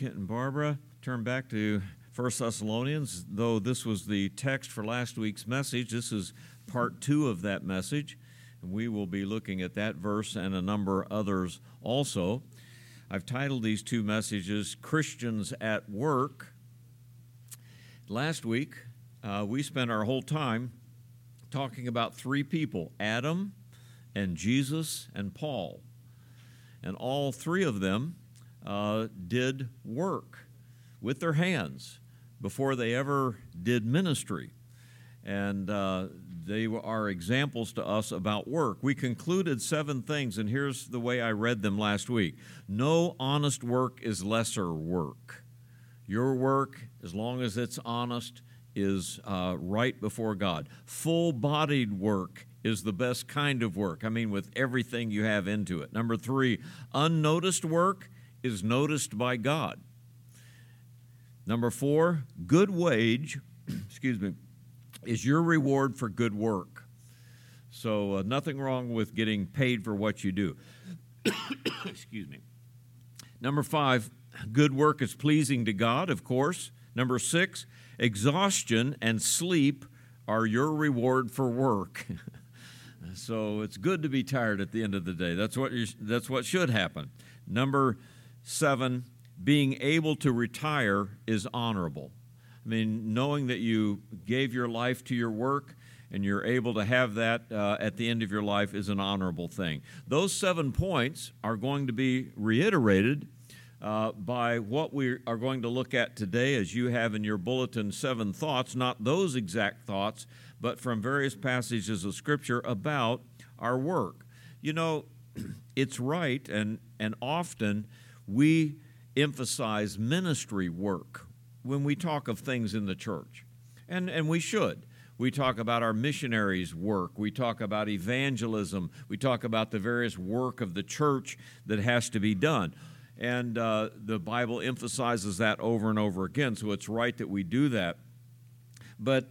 Kent and Barbara, turn back to 1 Thessalonians. Though this was the text for last week's message, this is part two of that message, and we will be looking at that verse and a number of others also. I've titled these two messages, Christians at Work. Last week, we spent our whole time talking about three people, Adam and Jesus and Paul. And all three of them did work with their hands before they ever did ministry. And they are examples to us about work. We concluded seven things, and here's the way I read them last week. No honest work is lesser work. Your work, as long as it's honest, is right before God. Full-bodied work is the best kind of work. I mean, with everything you have into it. Number three, unnoticed work is noticed by God. Number four, good wage, is your reward for good work. So nothing wrong with getting paid for what you do. Number five, good work is pleasing to God, of course. Number six, exhaustion and sleep are your reward for work. So it's good to be tired at the end of the day. That's what should happen. Number seven, being able to retire is honorable. I mean, knowing that you gave your life to your work and you're able to have that at the end of your life is an honorable thing. Those 7 points are going to be reiterated by what we are going to look at today, as you have in your bulletin, seven thoughts, not those exact thoughts, but from various passages of Scripture about our work. You know, it's right, and often we emphasize ministry work when we talk of things in the church, and we should. We talk about our missionaries' work. We talk about evangelism. We talk about the various work of the church that has to be done. And the Bible emphasizes that over and over again, so it's right that we do that. But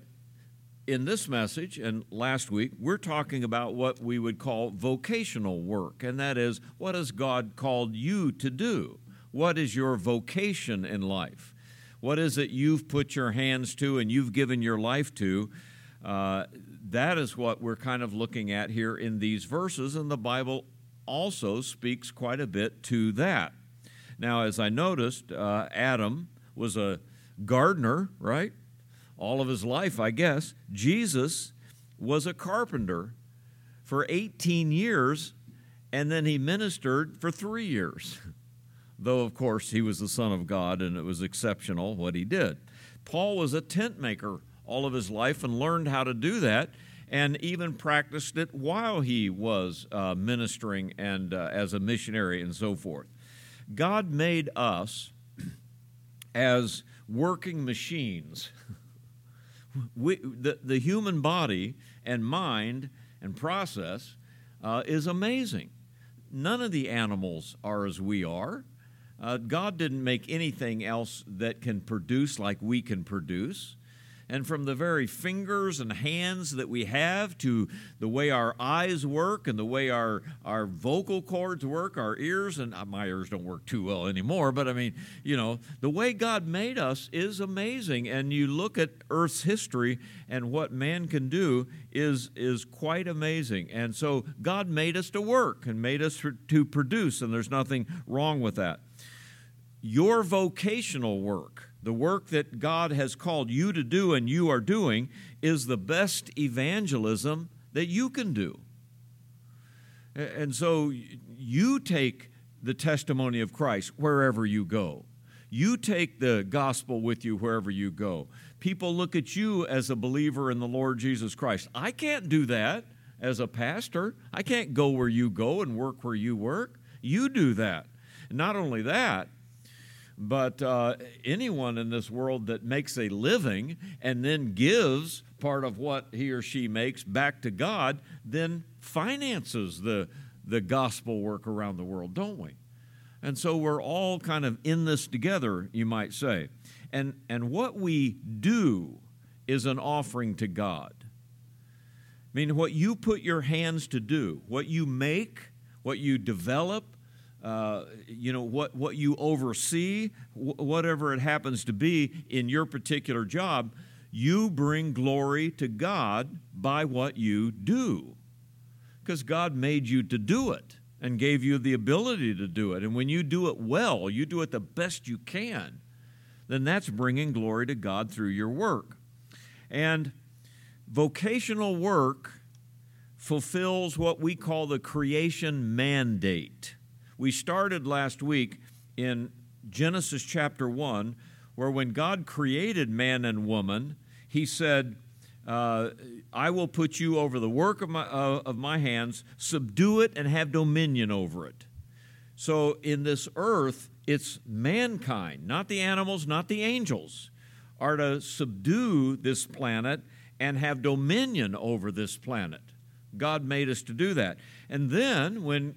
in this message and last week, we're talking about what we would call vocational work, and that is, what has God called you to do? What is your vocation in life? What is it you've put your hands to and you've given your life to? That is what we're kind of looking at here in these verses, and the Bible also speaks quite a bit to that. Now, as I noticed, Adam was a gardener, right? All of his life, I guess. Jesus was a carpenter for 18 years, and then he ministered for 3 years. Though, of course, he was the Son of God, and it was exceptional what he did. Paul was a tent maker all of his life and learned how to do that, and even practiced it while he was ministering and as a missionary and so forth. God made us as working machines. The human body and mind and process is amazing. None of the animals are as we are. God didn't make anything else that can produce like we can produce. And from the very fingers and hands that we have to the way our eyes work and the way our vocal cords work, our ears, and my ears don't work too well anymore, but I mean, you know, the way God made us is amazing. And you look at Earth's history and what man can do is quite amazing. And so God made us to work and made us to produce, and there's nothing wrong with that. Your vocational work, the work that God has called you to do and you are doing, is the best evangelism that you can do. And so you take the testimony of Christ wherever you go. You take the gospel with you wherever you go. People look at you as a believer in the Lord Jesus Christ. I can't do that as a pastor. I can't go where you go and work where you work. You do that. Not only that, but anyone in this world that makes a living and then gives part of what he or she makes back to God then finances the gospel work around the world, don't we? And so we're all kind of in this together, you might say. And what we do is an offering to God. I mean, what you put your hands to do, what you make, what you develop, what you oversee, whatever it happens to be in your particular job, you bring glory to God by what you do, because God made you to do it and gave you the ability to do it. And when you do it well, you do it the best you can, then that's bringing glory to God through your work. And vocational work fulfills what we call the creation mandate. We started last week in Genesis chapter 1, where when God created man and woman, he said, I will put you over the work of my hands, subdue it, and have dominion over it. So in this earth, it's mankind, not the animals, not the angels, are to subdue this planet and have dominion over this planet. God made us to do that. And then when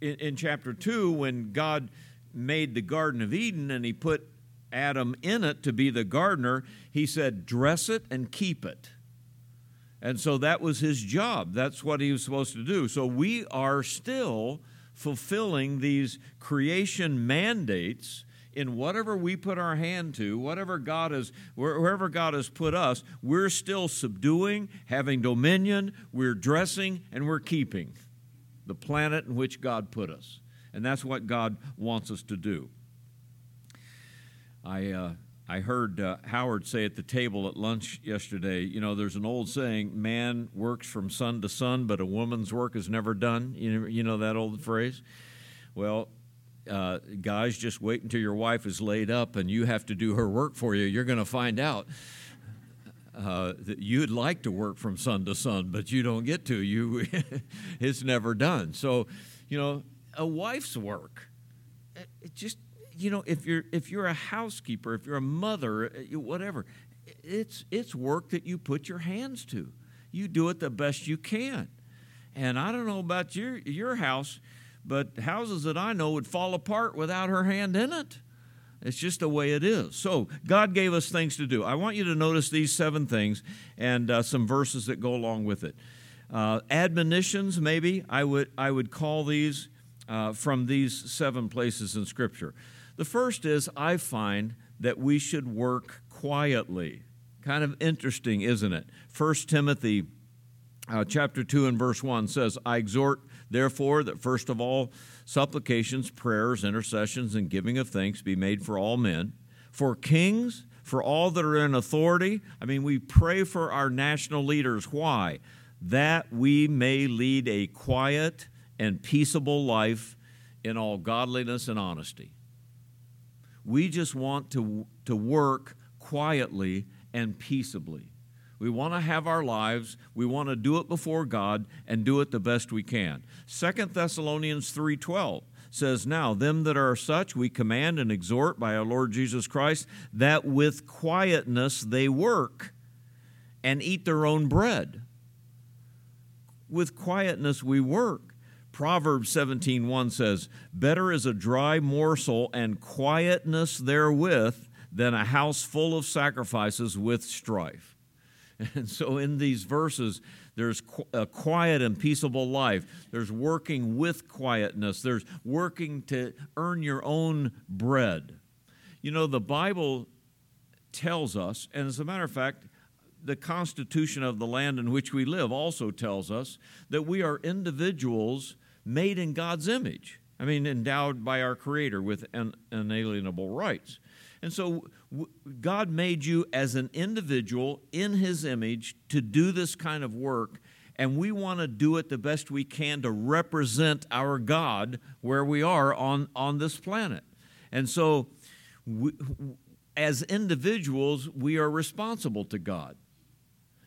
in chapter 2, when God made the Garden of Eden and he put Adam in it to be the gardener, he said, dress it and keep it. And so that was his job. That's what he was supposed to do. So we are still fulfilling these creation mandates in whatever we put our hand to, wherever God has put us, we're still subduing, having dominion, we're dressing, and we're keeping the planet in which God put us. And that's what God wants us to do. I heard Howard say at the table at lunch yesterday, there's an old saying, man works from sun to sun, but a woman's work is never done. You know that old phrase? Well, guys, just wait until your wife is laid up and you have to do her work for you. You're going to find out that you'd like to work from sun to sun, but you don't get to. It's never done. So, a wife's work, it just... If you're a housekeeper, if you're a mother, whatever, it's work that you put your hands to. You do it the best you can. And I don't know about your house, but houses that I know would fall apart without her hand in it. It's just the way it is. So God gave us things to do. I want you to notice these 7 things and some verses that go along with it. Admonitions, maybe I would call these from these 7 places in Scripture. The first is, I find that we should work quietly. Kind of interesting, isn't it? 1 Timothy chapter 2 and verse 1 says, I exhort, therefore, that first of all supplications, prayers, intercessions, and giving of thanks be made for all men, for kings, for all that are in authority. I mean, we pray for our national leaders. Why? That we may lead a quiet and peaceable life in all godliness and honesty. We just want to work quietly and peaceably. We want to have our lives. We want to do it before God and do it the best we can. 2 Thessalonians 3:12 says, Now them that are such we command and exhort by our Lord Jesus Christ, that with quietness they work and eat their own bread. With quietness we work. Proverbs 17:1 says, Better is a dry morsel and quietness therewith than a house full of sacrifices with strife. And so in these verses, there's a quiet and peaceable life. There's working with quietness. There's working to earn your own bread. The Bible tells us, and as a matter of fact, the Constitution of the land in which we live also tells us that we are individuals made in God's image. I mean, endowed by our Creator with inalienable rights. And so God made you as an individual in His image to do this kind of work, and we want to do it the best we can to represent our God where we are on this planet. And so as individuals, we are responsible to God.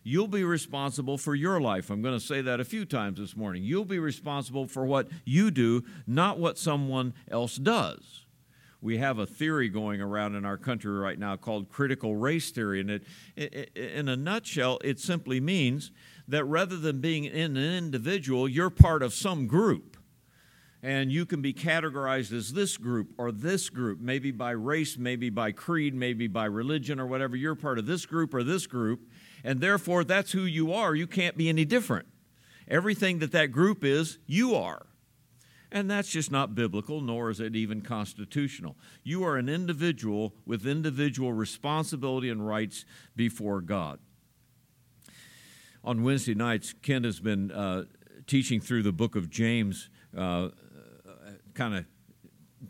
You'll be responsible for your life. I'm going to say that a few times this morning. You'll be responsible for what you do, not what someone else does. We have a theory going around in our country right now called critical race theory, and it, in a nutshell, it simply means that rather than being an individual, you're part of some group, and you can be categorized as this group or this group, maybe by race, maybe by creed, maybe by religion or whatever. You're part of this group or this group, and therefore that's who you are. You can't be any different. Everything that group is, you are. And that's just not biblical, nor is it even constitutional. You are an individual with individual responsibility and rights before God. On Wednesday nights, Ken has been teaching through the book of James, kind of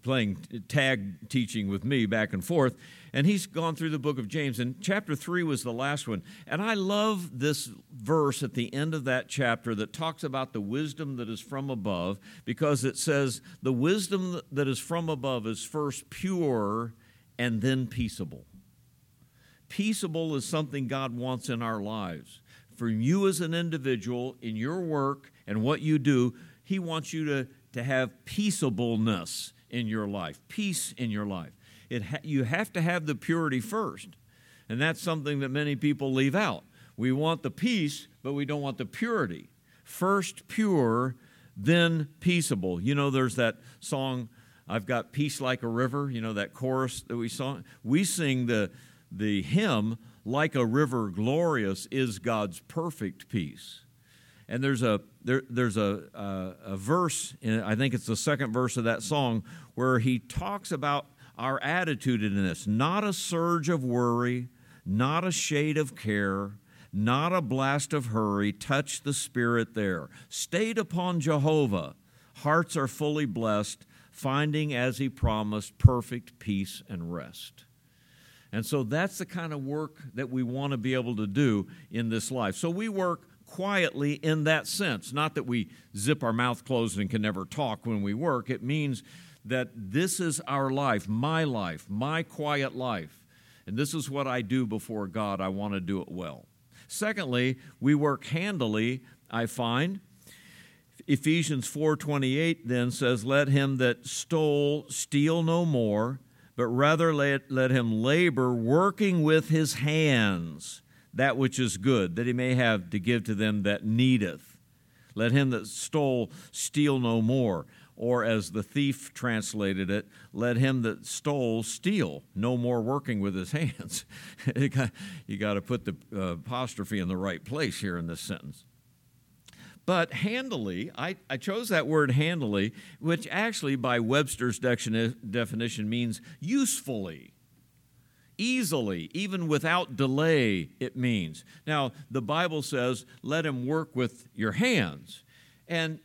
playing tag teaching with me back and forth, and he's gone through the book of James, and chapter 3 was the last one. And I love this verse at the end of that chapter that talks about the wisdom that is from above, because it says, the wisdom that is from above is first pure and then peaceable. Peaceable is something God wants in our lives. For you as an individual, in your work and what you do, he wants you to have peaceableness in your life, peace in your life. You have to have the purity first, and that's something that many people leave out. We want the peace, but we don't want the purity. First pure, then peaceable. You know, there's that song, I've Got Peace Like a River, you know, that chorus that we sung. We sing the hymn, Like a River Glorious is God's Perfect Peace. And there's a verse, I think it's the second verse of that song, where he talks about our attitude in this. Not a surge of worry, not a shade of care, not a blast of hurry, touch the spirit there. Stayed upon Jehovah, hearts are fully blessed, finding as he promised perfect peace and rest. And so that's the kind of work that we want to be able to do in this life. So we work quietly in that sense. Not that we zip our mouth closed and can never talk when we work. It means that this is our life, my quiet life. And this is what I do before God. I want to do it well. Secondly, we work handily, I find. Ephesians 4:28 then says, let him that stole steal no more, but rather let him labor, working with his hands, that which is good, that he may have to give to them that needeth. Let him that stole steal no more. Or as the thief translated it, let him that stole steal, no more working with his hands. You got to put the apostrophe in the right place here in this sentence. But handily, I chose that word handily, which actually by Webster's definition means usefully. Easily, even without delay, it means. Now, the Bible says, let him work with your hands. And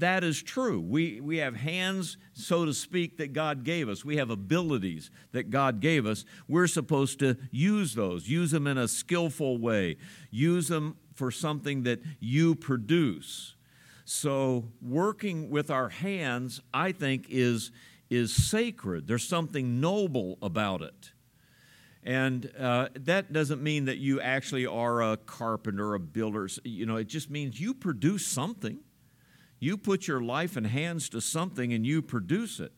that is true. We have hands, so to speak, that God gave us. We have abilities that God gave us. We're supposed to use those, use them in a skillful way, use them for something that you produce. So working with our hands, I think, is sacred. There's something noble about it. And that doesn't mean that you actually are a carpenter, a builder. You know, it just means you produce something. You put your life and hands to something and you produce it.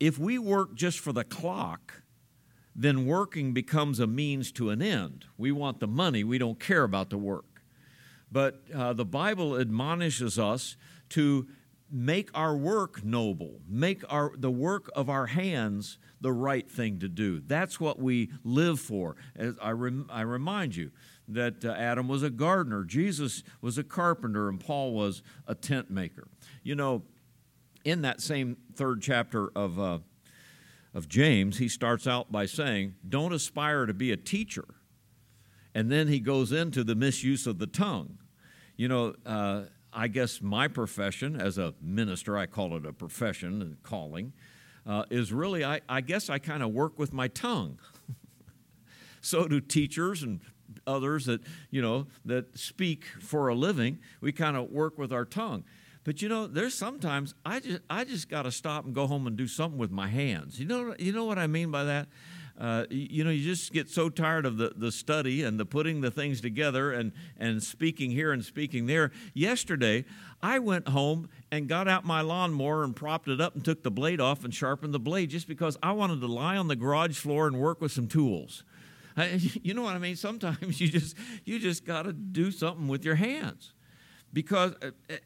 If we work just for the clock, then working becomes a means to an end. We want the money. We don't care about the work. But the Bible admonishes us to make our work noble, make the work of our hands the right thing to do. That's what we live for. As I remind you that Adam was a gardener, Jesus was a carpenter, and Paul was a tent maker. You know, in that same third chapter of James, he starts out by saying, don't aspire to be a teacher. And then he goes into the misuse of the tongue. You know, I guess my profession as a minister, I call it a profession and calling, is really, I guess I kind of work with my tongue. So do teachers and others that, you know, that speak for a living. We kind of work with our tongue. But, you know, there's sometimes I just got to stop and go home and do something with my hands. You know what I mean by that? You know, you just get so tired of the study and the putting the things together and speaking here and speaking there. Yesterday, I went home and got out my lawnmower and propped it up and took the blade off and sharpened the blade just because I wanted to lie on the garage floor and work with some tools. You know what I mean? Sometimes you just got to do something with your hands.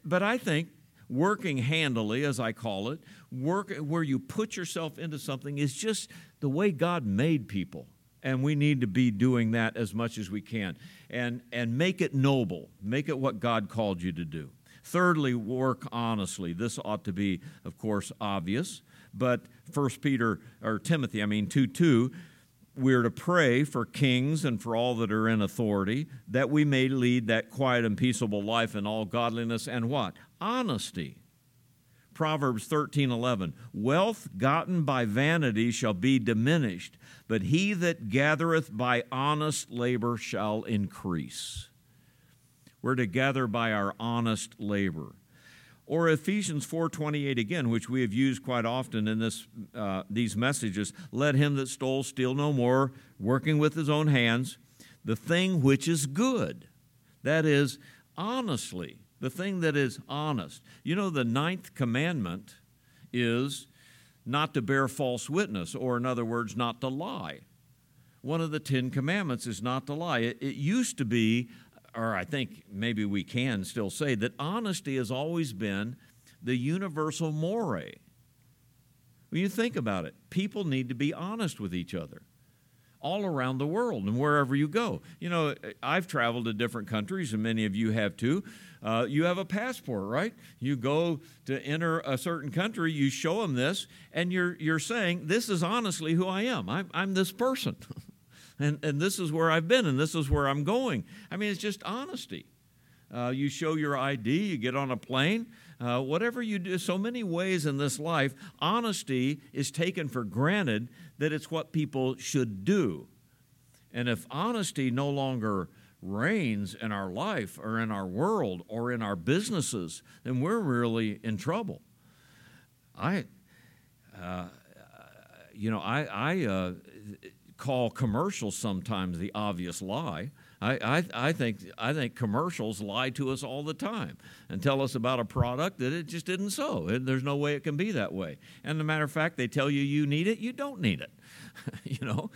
But I think working handily, as I call it, work where you put yourself into something is just the way God made people, and we need to be doing that as much as we can, and make it noble, make it what God called you to do. Thirdly, work honestly. This ought to be, of course, obvious, but 2:2, we're to pray for kings and for all that are in authority, that we may lead that quiet and peaceable life in all godliness and what? Honesty. Proverbs 13:11, wealth gotten by vanity shall be diminished, but he that gathereth by honest labor shall increase. We're to gather by our honest labor. Or Ephesians 4:28 again, which we have used quite often in these messages, let him that stole steal no more, working with his own hands, the thing which is good, that is, honestly. The thing that is honest. You know, the 9th commandment is not to bear false witness, or in other words, not to lie. One of the 10 commandments is not to lie. It used to be, or I think maybe we can still say, that honesty has always been the universal mores. When you think about it, people need to be honest with each other all around the world and wherever you go. You know, I've traveled to different countries, and many of you have too. You have a passport, right? You go to enter a certain country, you show them this, and you're saying, this is honestly who I am. I'm this person, and this is where I've been, and this is where I'm going. I mean, it's just honesty. You show your ID, you get on a plane, whatever you do. So many ways in this life, honesty is taken for granted that it's what people should do. And if honesty no longer reigns in our life or in our world or in our businesses, then we're really in trouble. I call commercials sometimes the obvious lie. I think commercials lie to us all the time and tell us about a product that it just isn't so. There's no way it can be that way. And as a matter of fact, they tell you you need it, you don't need it, you know.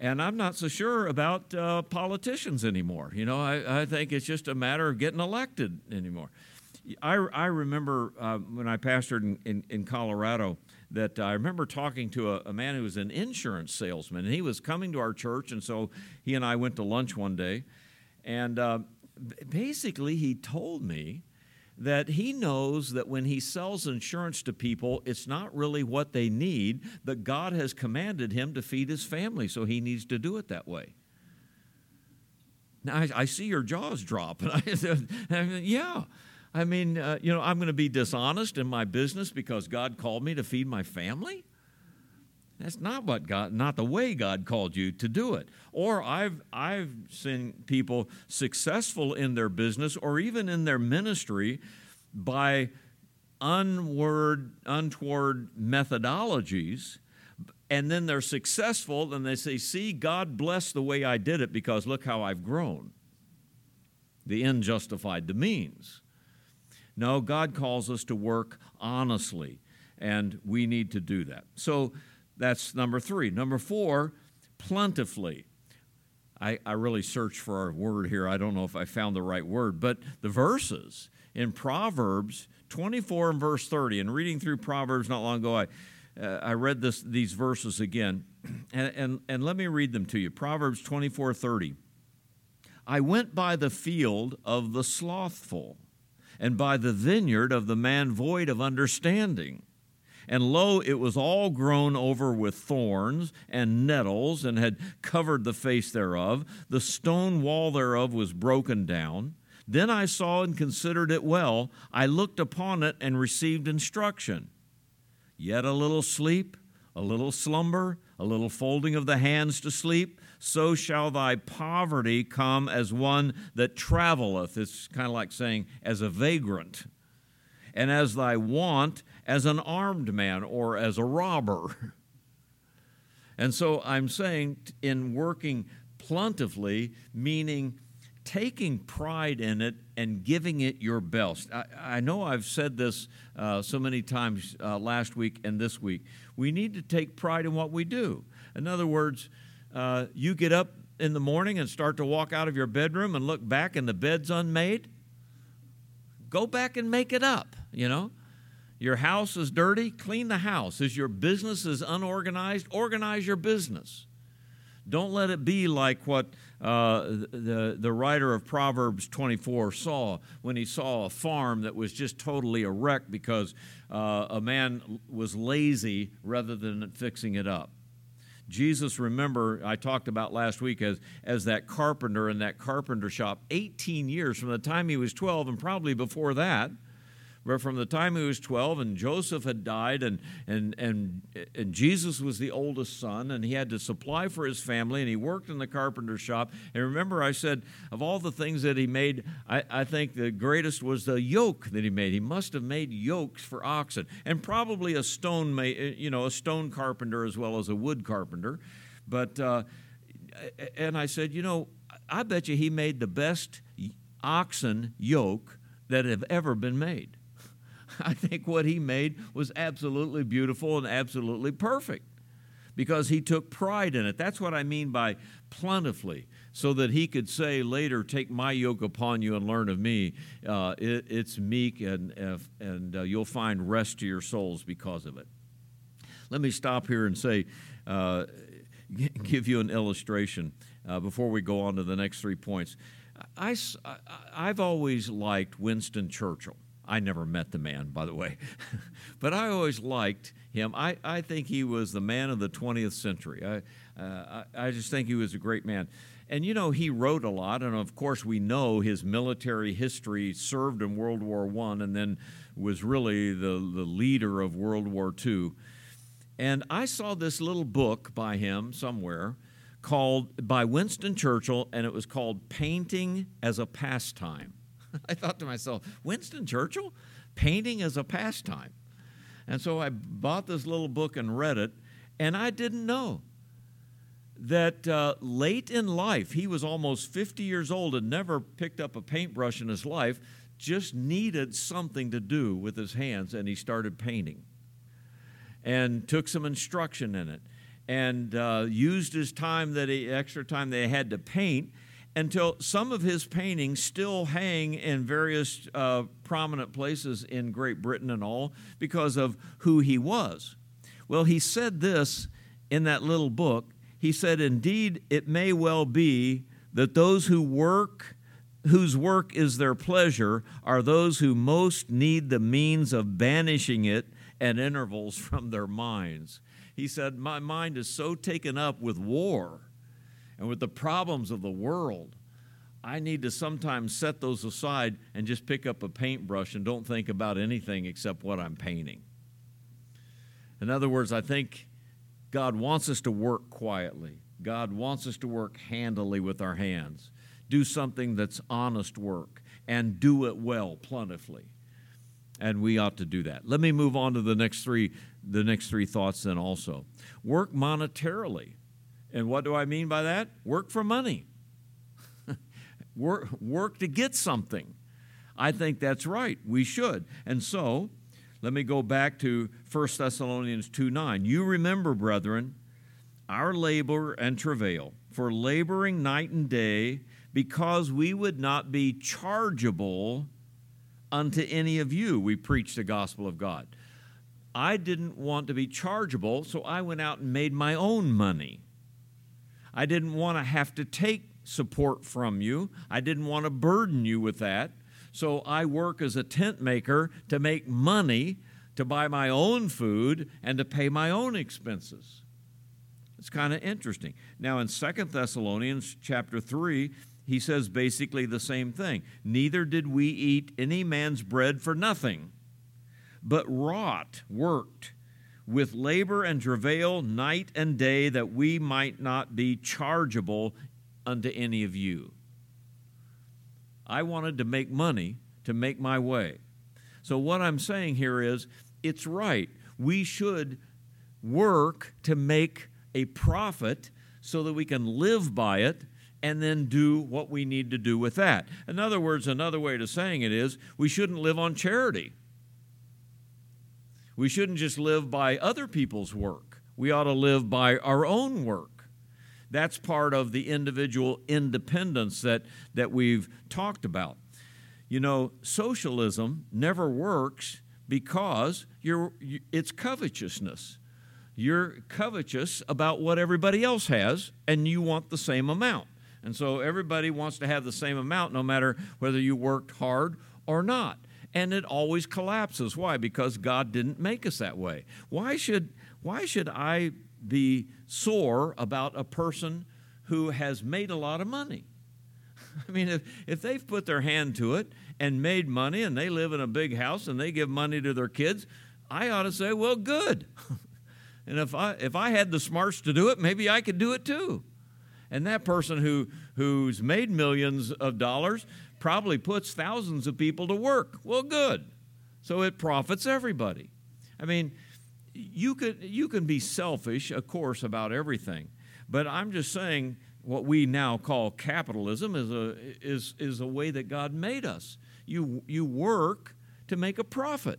And I'm not so sure about politicians anymore. You know, I think it's just a matter of getting elected anymore. I remember when I pastored in Colorado, that I remember talking to a man who was an insurance salesman, and he was coming to our church, and so he and I went to lunch one day, and basically he told me that he knows that when he sells insurance to people, it's not really what they need, but God has commanded him to feed his family, so he needs to do it that way. Now, I see your jaws drop, and I said, yeah. I mean, I'm going to be dishonest in my business because God called me to feed my family? That's not the way God called you to do it. Or I've seen people successful in their business or even in their ministry by untoward methodologies, and then they're successful, and they say, see, God bless the way I did it because look how I've grown. The end justified the means. No, God calls us to work honestly, and we need to do that. So that's number 3. Number 4, plentifully. I really searched for our word here. I don't know if I found the right word, but the verses in Proverbs 24 and verse 30, and reading through Proverbs not long ago, I read these verses again, and let me read them to you. Proverbs 24:30. I went by the field of the slothful, and by the vineyard of the man void of understanding. And lo, it was all grown over with thorns and nettles, and had covered the face thereof. The stone wall thereof was broken down. Then I saw and considered it well. I looked upon it and received instruction. Yet a little sleep, a little slumber, a little folding of the hands to sleep, so shall thy poverty come as one that traveleth. It's kind of like saying, as a vagrant. And as thy want, as an armed man or as a robber. And so I'm saying, in working plentifully, meaning taking pride in it and giving it your best. I know I've said this so many times last week and this week. We need to take pride in what we do. In other words, you get up in the morning and start to walk out of your bedroom and look back and the bed's unmade, go back and make it up, you know. Your house is dirty, clean the house. Is your business is unorganized, organize your business. Don't let it be like what the writer of Proverbs 24 saw when he saw a farm that was just totally a wreck because a man was lazy rather than fixing it up. Jesus, remember, I talked about last week as that carpenter in that carpenter shop, 18 years from the time he was 12 and probably before that, but from the time he was 12 and Joseph had died and Jesus was the oldest son and he had to supply for his family and he worked in the carpenter shop. And remember I said of all the things that he made, I think the greatest was the yoke that he made. He must have made yokes for oxen and probably a stone carpenter as well as a wood carpenter. But and I said, I bet you he made the best oxen yoke that have ever been made. I think what he made was absolutely beautiful and absolutely perfect because he took pride in it. That's what I mean by plentifully, so that he could say later, take my yoke upon you and learn of me. It's meek and you'll find rest to your souls because of it. Let me stop here and say, give you an illustration before we go on to the next 3 points. I've always liked Winston Churchill. I never met the man, by the way, but I always liked him. I think he was the man of the 20th century. I just think he was a great man. And, he wrote a lot, and of course we know his military history, served in World War I and then was really the leader of World War II. And I saw this little book by him somewhere called by Winston Churchill, and it was called Painting as a Pastime. I thought to myself, Winston Churchill? Painting as a pastime. And so I bought this little book and read it, and I didn't know that late in life, he was almost 50 years old and never picked up a paintbrush in his life, just needed something to do with his hands, and he started painting and took some instruction in it and used his time, extra time they had to paint, until some of his paintings still hang in various prominent places in Great Britain and all because of who he was. Well, he said this in that little book. He said, "Indeed, it may well be that those who work, whose work is their pleasure, are those who most need the means of banishing it at intervals from their minds." He said, "My mind is so taken up with war and with the problems of the world, I need to sometimes set those aside and just pick up a paintbrush and don't think about anything except what I'm painting." In other words, I think God wants us to work quietly. God wants us to work handily with our hands. Do something that's honest work and do it well, plentifully. And we ought to do that. Let me move on to the next three thoughts then also. Work monetarily. And what do I mean by that? Work for money. work to get something. I think that's right. We should. And so, let me go back to 1 Thessalonians 2:9. "You remember, brethren, our labor and travail, for laboring night and day, because we would not be chargeable unto any of you." We preach the gospel of God. I didn't want to be chargeable, so I went out and made my own money. I didn't want to have to take support from you. I didn't want to burden you with that. So I work as a tent maker to make money, to buy my own food, and to pay my own expenses. It's kind of interesting. Now in 2 Thessalonians chapter 3, he says basically the same thing. "Neither did we eat any man's bread for nothing, but worked, with labor and travail night and day, that we might not be chargeable unto any of you." I wanted to make money to make my way. So what I'm saying here is, it's right. We should work to make a profit so that we can live by it and then do what we need to do with that. In other words, another way to saying it is, we shouldn't live on charity. We shouldn't just live by other people's work. We ought to live by our own work. That's part of the individual independence that we've talked about. Socialism never works because it's covetousness. You're covetous about what everybody else has, and you want the same amount. And so everybody wants to have the same amount no matter whether you worked hard or not. And it always collapses. Why? Because God didn't make us that way. Why should I be sore about a person who has made a lot of money? I mean, if they've put their hand to it and made money and they live in a big house and they give money to their kids, I ought to say, well, good. And if I had the smarts to do it, maybe I could do it too. And that person who's made millions of dollars probably puts thousands of people to work. Well, good. So it profits everybody. I mean, you can be selfish, of course, about everything. But I'm just saying what we now call capitalism is a way that God made us. You work to make a profit.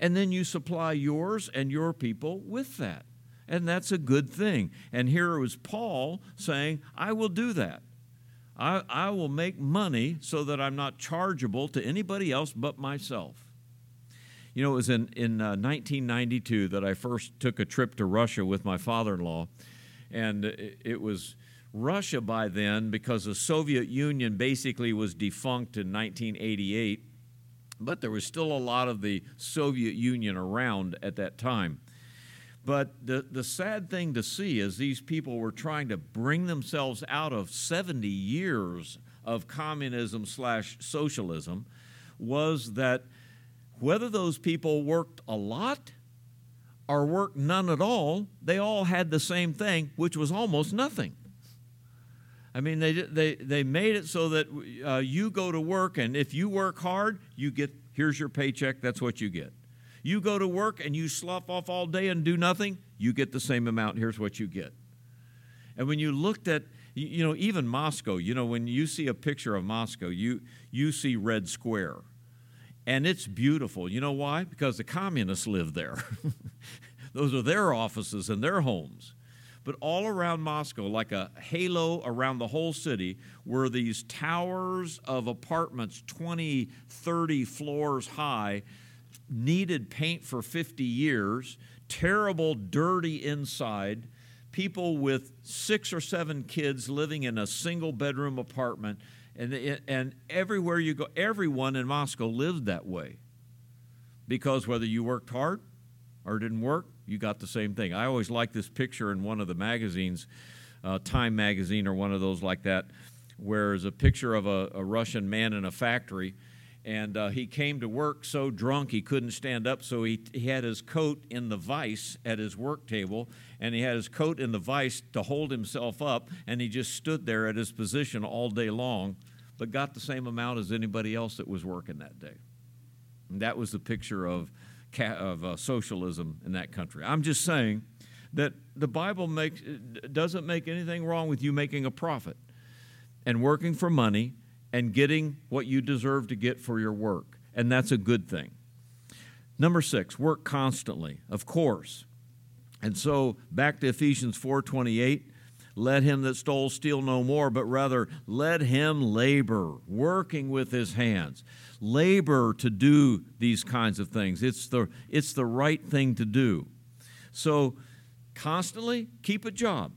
And then you supply yours and your people with that. And that's a good thing. And here was Paul saying, I will do that. I will make money so that I'm not chargeable to anybody else but myself. You know, it was in 1992 that I first took a trip to Russia with my father-in-law. And it was Russia by then because the Soviet Union basically was defunct in 1988. But there was still a lot of the Soviet Union around at that time. But the sad thing to see is these people were trying to bring themselves out of 70 years of communism/socialism was that whether those people worked a lot or worked none at all, they all had the same thing, which was almost nothing. I mean, they made it so that you go to work, and if you work hard, you get, here's your paycheck, that's what you get. You go to work and you slough off all day and do nothing, you get the same amount, here's what you get. And when you looked at, you know, even Moscow, you know, when you see a picture of Moscow, you see Red Square, and it's beautiful. You know why? Because the communists live there. Those are their offices and their homes. But all around Moscow, like a halo around the whole city, were these towers of apartments 20, 30 floors high, needed paint for 50 years, terrible, dirty inside, people with 6 or 7 kids living in a single-bedroom apartment, and everywhere you go, everyone in Moscow lived that way because whether you worked hard or didn't work, you got the same thing. I always like this picture in one of the magazines, Time magazine or one of those like that, where there's a picture of a Russian man in a factory, and he came to work so drunk he couldn't stand up, so he had his coat in the vise at his work table, and he had his coat in the vise to hold himself up, and he just stood there at his position all day long, but got the same amount as anybody else that was working that day. And that was the picture of socialism in that country. I'm just saying that the Bible doesn't make anything wrong with you making a profit and working for money and getting what you deserve to get for your work, and that's a good thing. Number 6, work constantly, of course. And so back to Ephesians 4:28, let him that stole steal no more, but rather let him labor, working with his hands. Labor to do these kinds of things. It's the right thing to do. So constantly keep a job.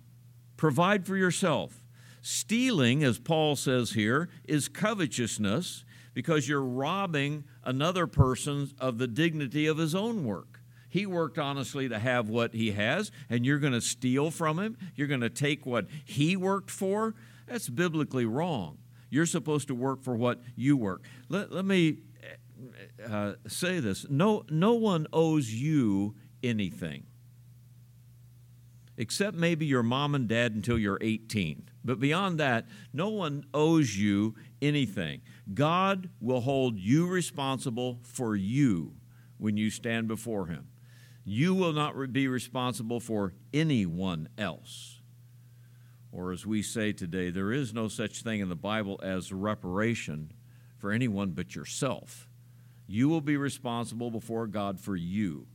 Provide for yourself. Stealing, as Paul says here, is covetousness because you're robbing another person of the dignity of his own work. He worked honestly to have what he has, and you're going to steal from him. You're going to take what he worked for. That's biblically wrong. You're supposed to work for what you work. Let me say this. No one owes you anything, except maybe your mom and dad until you're 18. But beyond that, no one owes you anything. God will hold you responsible for you when you stand before him. You will not be responsible for anyone else. Or as we say today, there is no such thing in the Bible as reparation for anyone but yourself. You will be responsible before God for you,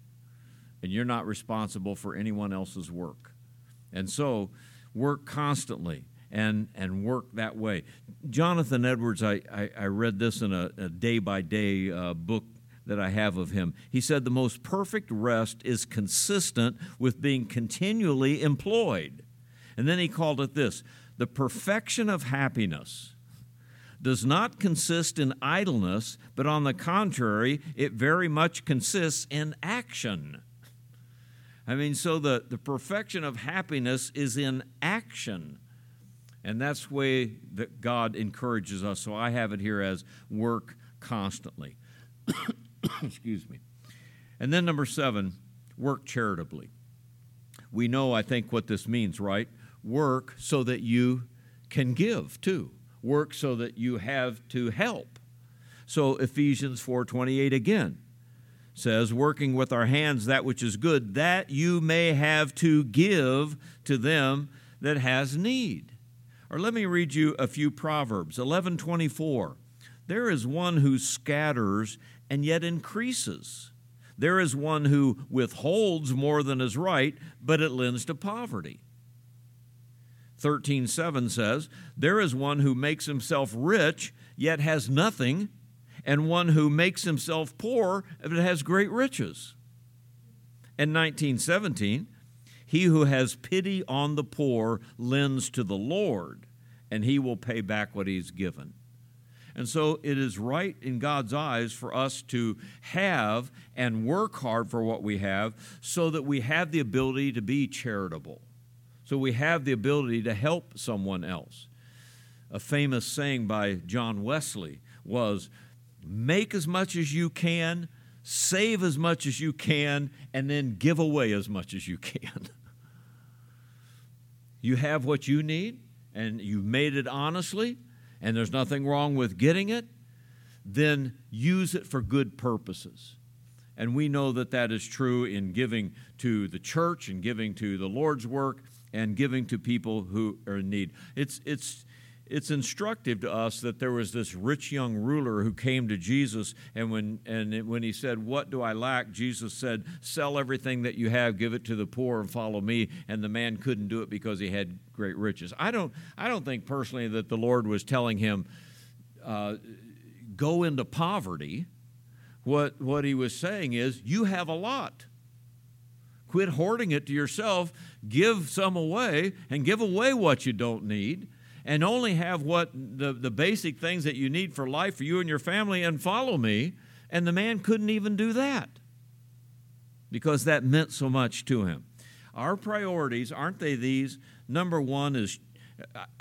and you're not responsible for anyone else's work. And so work constantly and work that way. Jonathan Edwards, I read this in a day-by-day book that I have of him. He said the most perfect rest is consistent with being continually employed. And then he called it this: the perfection of happiness does not consist in idleness, but on the contrary, it very much consists in action. I mean, so the perfection of happiness is in action. And that's the way that God encourages us. So I have it here as work constantly. Excuse me. And then number 7, work charitably. We know, I think, what this means, right? Work so that you can give, too. Work so that you have to help. So Ephesians 4:28 again says, working with our hands that which is good, that you may have to give to them that has need. Or let me read you a few Proverbs. 11:24, there is one who scatters and yet increases. There is one who withholds more than is right, but it lends to poverty. 13:7 says, there is one who makes himself rich, yet has nothing, and one who makes himself poor, but has great riches. And 19:17, he who has pity on the poor lends to the Lord, and he will pay back what he's given. And so it is right in God's eyes for us to have and work hard for what we have so that we have the ability to be charitable. So we have the ability to help someone else. A famous saying by John Wesley was, make as much as you can, save as much as you can, and then give away as much as you can. You have what you need, and you've made it honestly, and there's nothing wrong with getting it, then use it for good purposes. And we know that that is true in giving to the church and giving to the Lord's work and giving to people who are in need. It's instructive to us that there was this rich young ruler who came to Jesus, and when he said, "What do I lack?" Jesus said, "Sell everything that you have, give it to the poor, and follow me." And the man couldn't do it because he had great riches. I don't think personally that the Lord was telling him, "Go into poverty." What he was saying is, you have a lot. Quit hoarding it to yourself, give some away, and give away what you don't need, and only have what the basic things that you need for life for you and your family, and follow me. And the man couldn't even do that because that meant so much to him. Our priorities, aren't they these? Number one is,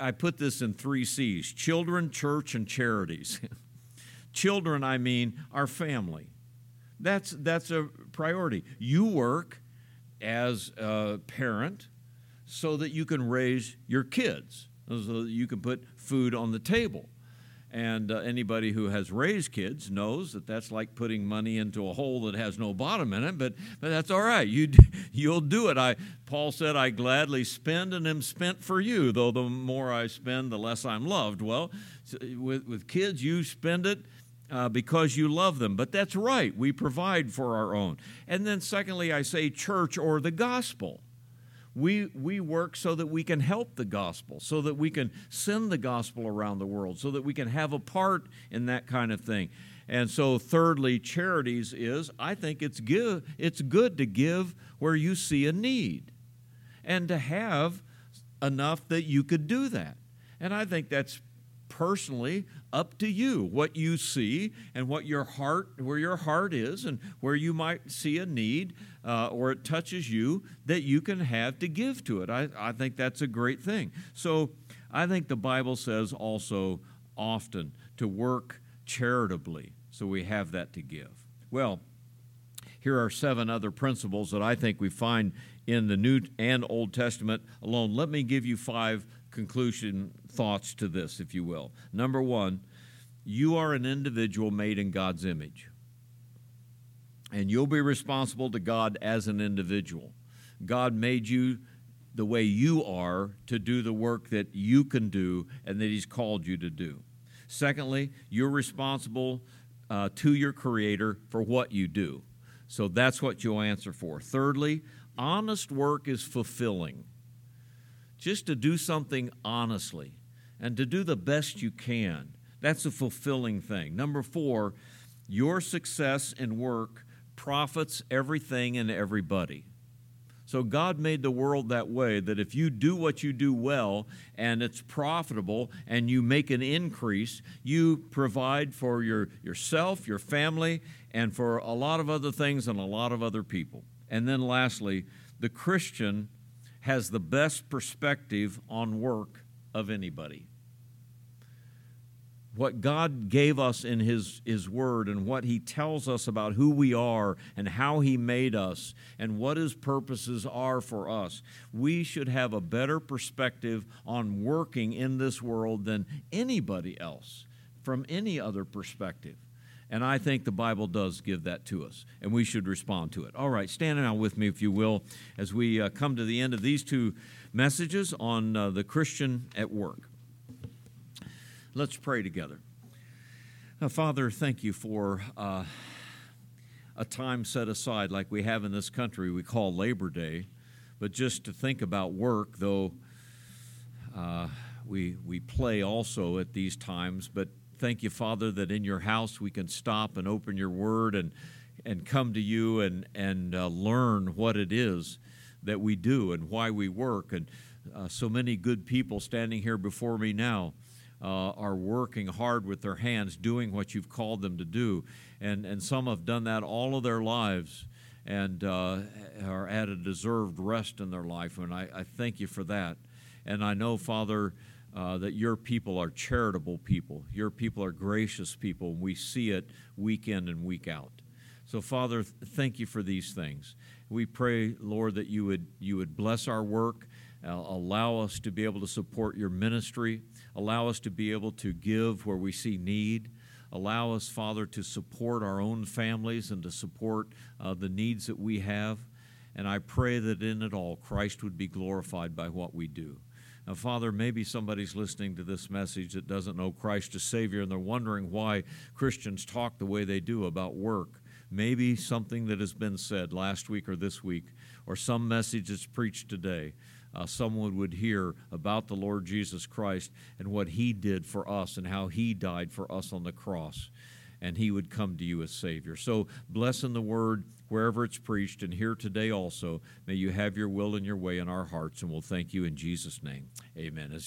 I put this in 3 C's, children, church, and charities. Children, I mean, our family. That's a priority. You work as a parent so that you can raise your kids, so that you can put food on the table. And anybody who has raised kids knows that that's like putting money into a hole that has no bottom in it, but that's all right. You'll do it. Paul said, I gladly spend and am spent for you, though the more I spend, the less I'm loved. Well, with kids, you spend it because you love them. But that's right. We provide for our own. And then secondly, I say church or the gospel. We work so that we can help the gospel, so that we can send the gospel around the world, so that we can have a part in that kind of thing. And so thirdly, charities is, I think it's good to give where you see a need and to have enough that you could do that. And I think that's personally up to you, what you see and what your heart, where your heart is and where you might see a need or it touches you, that you can have to give to it. I think that's a great thing. So I think the Bible says also often to work charitably, so we have that to give. Well, here are 7 other principles that I think we find in the New and Old Testament alone. Let me give you 5 conclusion thoughts to this, if you will. Number 1, you are an individual made in God's image, and you'll be responsible to God as an individual. God made you the way you are to do the work that you can do and that He's called you to do. Secondly, you're responsible to your Creator for what you do. So that's what you'll answer for. Thirdly, honest work is fulfilling. Just to do something honestly and to do the best you can. That's a fulfilling thing. Number 4, Your success in work profits everything and everybody. So God made the world that way, that if you do what you do well and it's profitable and you make an increase, you provide for yourself, your family, and for a lot of other things and a lot of other people. And then lastly, the Christian has the best perspective on work of anybody. What God gave us in His Word and what He tells us about who we are and how He made us and what His purposes are for us, we should have a better perspective on working in this world than anybody else from any other perspective. And I think the Bible does give that to us, and we should respond to it. All right, stand now with me, if you will, as we come to the end of these two messages on the Christian at work. Let's pray together. Father, thank you for a time set aside like we have in this country we call Labor Day, but just to think about work, though we play also at these times, but thank you, Father, that in your house we can stop and open your word and come to you and learn what it is that we do and why we work. And so many good people standing here before me now are working hard with their hands, doing what you've called them to do. And some have done that all of their lives and are at a deserved rest in their life. And I thank you for that. And I know, Father, that your people are charitable people. Your people are gracious people. We see it week in and week out. So, Father, thank you for these things. We pray, Lord, that you would bless our work, allow us to be able to support your ministry, allow us to be able to give where we see need, allow us, Father, to support our own families and to support the needs that we have. And I pray that in it all, Christ would be glorified by what we do. Now, Father, maybe somebody's listening to this message that doesn't know Christ as Savior, and they're wondering why Christians talk the way they do about work. Maybe something that has been said last week or this week, or some message that's preached today, someone would hear about the Lord Jesus Christ and what He did for us and how He died for us on the cross, and He would come to you as Savior. So bless in the Word wherever it's preached, and here today also. May you have your will and your way in our hearts, and we'll thank you in Jesus' name. Amen.